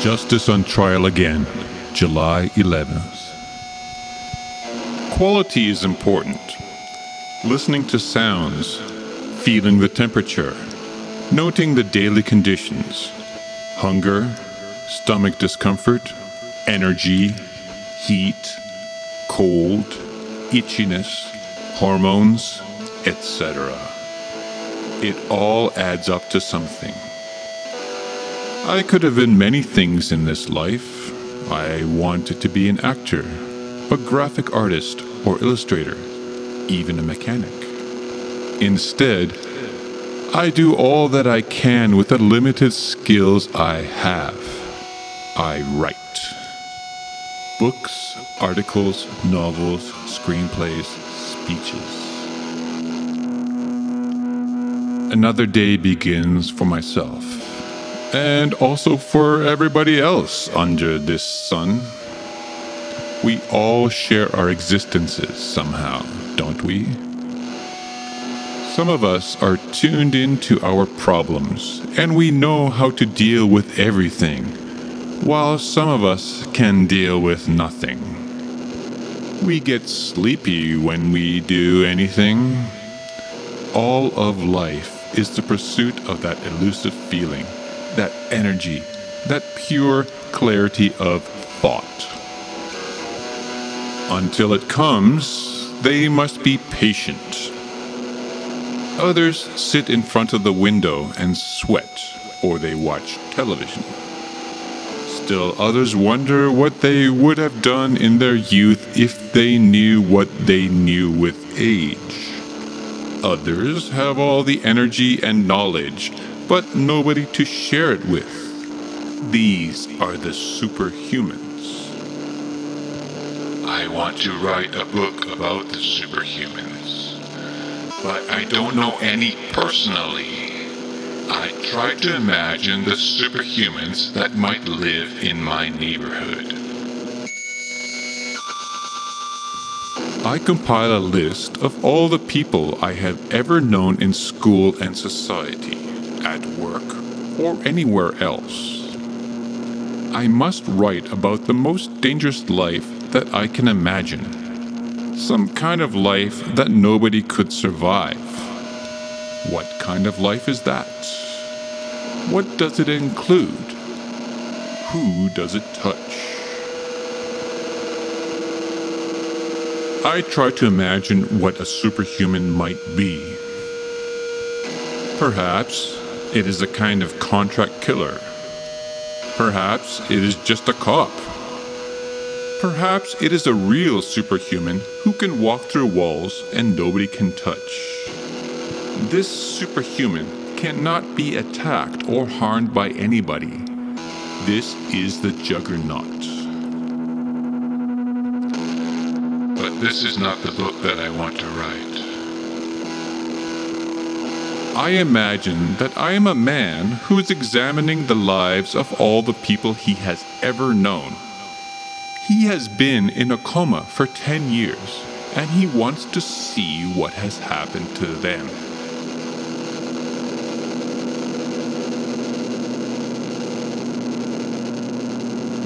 Justice on Trial Again, July 11th. Quality is important. Listening to sounds, feeling the temperature, noting the daily conditions, hunger, stomach discomfort, energy, heat, cold, itchiness, hormones, etc. It all adds up to something. I could have been many things in this life. I wanted to be an actor, a graphic artist or illustrator, even a mechanic. Instead, I do all that I can with the limited skills I have. I write. Books, articles, novels, screenplays, speeches. Another day begins for myself. And also for everybody else under this sun. We all share our existences somehow, don't we? Some of us are tuned into our problems, and we know how to deal with everything, while some of us can deal with nothing. We get sleepy when we do anything. All of life is the pursuit of that elusive feeling, that energy, that pure clarity of thought. Until it comes, they must be patient. Others sit in front of the window and sweat, or they watch television. Still others wonder what they would have done in their youth if they knew what they knew with age. Others have all the energy and knowledge, but nobody to share it with. These are the superhumans. I want to write a book about the superhumans, but I don't know any personally. I try to imagine the superhumans that might live in my neighborhood. I compile a list of all the people I have ever known in school and society, at work, or anywhere else. I must write about the most dangerous life that I can imagine. Some kind of life that nobody could survive. What kind of life is that? What does it include? Who does it touch? I try to imagine what a superhuman might be. Perhaps it is a kind of contract killer. Perhaps it is just a cop. Perhaps it is a real superhuman who can walk through walls and nobody can touch. This superhuman cannot be attacked or harmed by anybody. This is the juggernaut. But this is not the book that I want to write. I imagine that I am a man who is examining the lives of all the people he has ever known. He has been in a coma for 10 years, and he wants to see what has happened to them.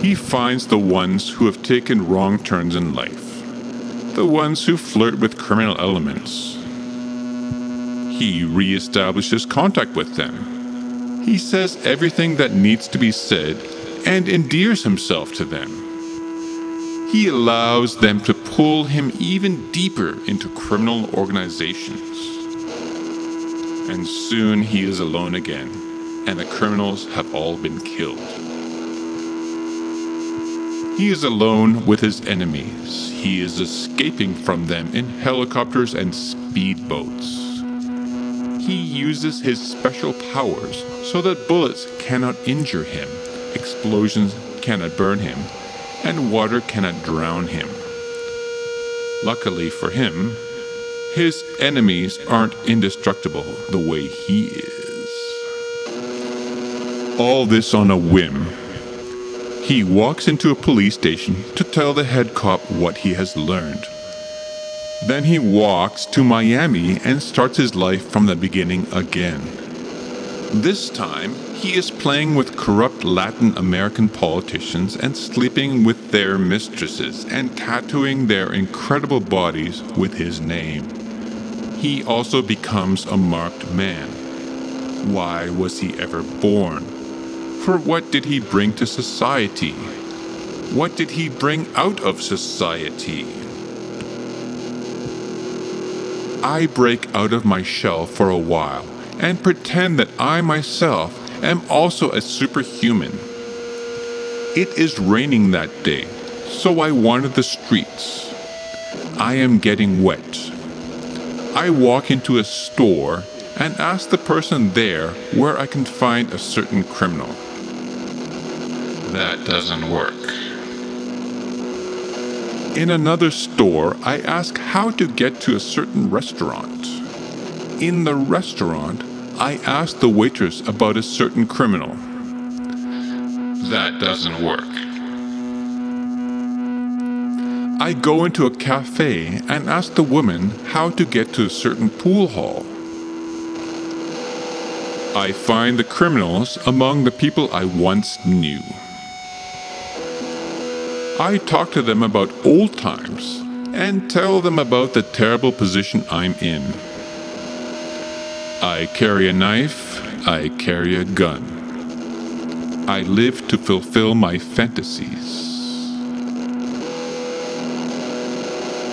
He finds the ones who have taken wrong turns in life, the ones who flirt with criminal elements. He reestablishes contact with them. He says everything that needs to be said and endears himself to them. He allows them to pull him even deeper into criminal organizations. And soon he is alone again, and the criminals have all been killed. He is alone with his enemies. He is escaping from them in helicopters and speedboats. He uses his special powers so that bullets cannot injure him, explosions cannot burn him, and water cannot drown him. Luckily for him, his enemies aren't indestructible the way he is. All this on a whim. He walks into a police station to tell the head cop what he has learned. Then he walks to Miami and starts his life from the beginning again. This time, he is playing with corrupt Latin American politicians and sleeping with their mistresses and tattooing their incredible bodies with his name. He also becomes a marked man. Why was he ever born? For what did he bring to society? What did he bring out of society? I break out of my shell for a while and pretend that I myself am also a superhuman. It is raining that day, so I wander the streets. I am getting wet. I walk into a store and ask the person there where I can find a certain criminal. That doesn't work. In another store, I ask how to get to a certain restaurant. In the restaurant, I ask the waitress about a certain criminal. That doesn't work. I go into a cafe and ask the woman how to get to a certain pool hall. I find the criminals among the people I once knew. I talk to them about old times and tell them about the terrible position I'm in. I carry a knife, I carry a gun. I live to fulfill my fantasies.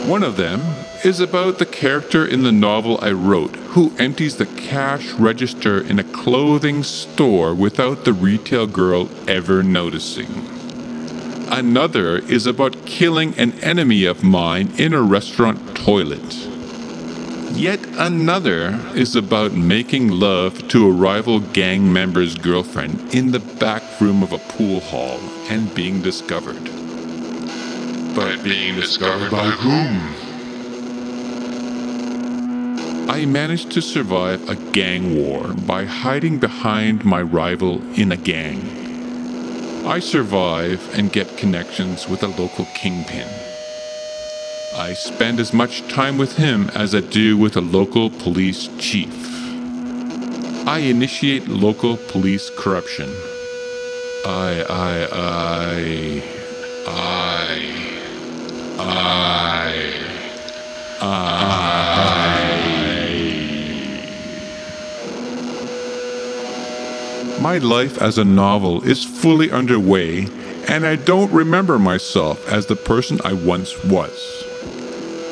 One of them is about the character in the novel I wrote who empties the cash register in a clothing store without the retail girl ever noticing. Another is about killing an enemy of mine in a restaurant toilet. Yet another is about making love to a rival gang member's girlfriend in the back room of a pool hall and being discovered. But being discovered by whom? I managed to survive a gang war by hiding behind my rival in a gang. I survive and get connections with a local kingpin. I spend as much time with him as I do with a local police chief. I initiate local police corruption. My life as a novel is fully underway, and I don't remember myself as the person I once was.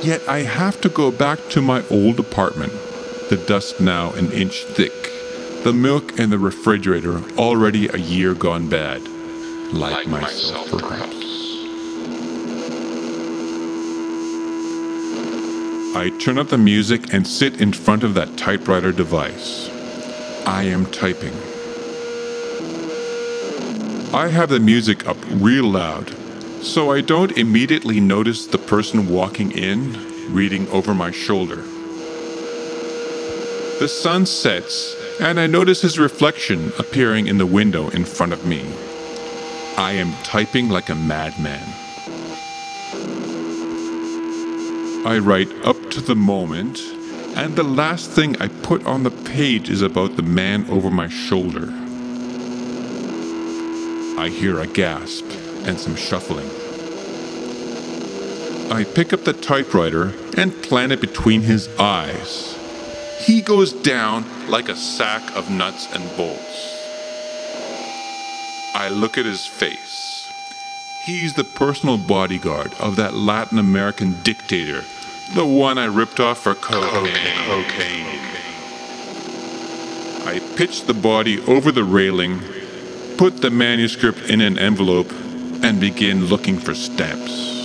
Yet I have to go back to my old apartment, the dust now an inch thick, the milk in the refrigerator already a year gone bad, like myself perhaps. I turn up the music and sit in front of that typewriter device. I am typing. I have the music up real loud, so I don't immediately notice the person walking in, reading over my shoulder. The sun sets, and I notice his reflection appearing in the window in front of me. I am typing like a madman. I write up to the moment, and the last thing I put on the page is about the man over my shoulder. I hear a gasp and some shuffling. I pick up the typewriter and plant it between his eyes. He goes down like a sack of nuts and bolts. I look at his face. He's the personal bodyguard of that Latin American dictator, the one I ripped off for cocaine. I pitch the body over the railing, put the manuscript in an envelope, and begin looking for stamps.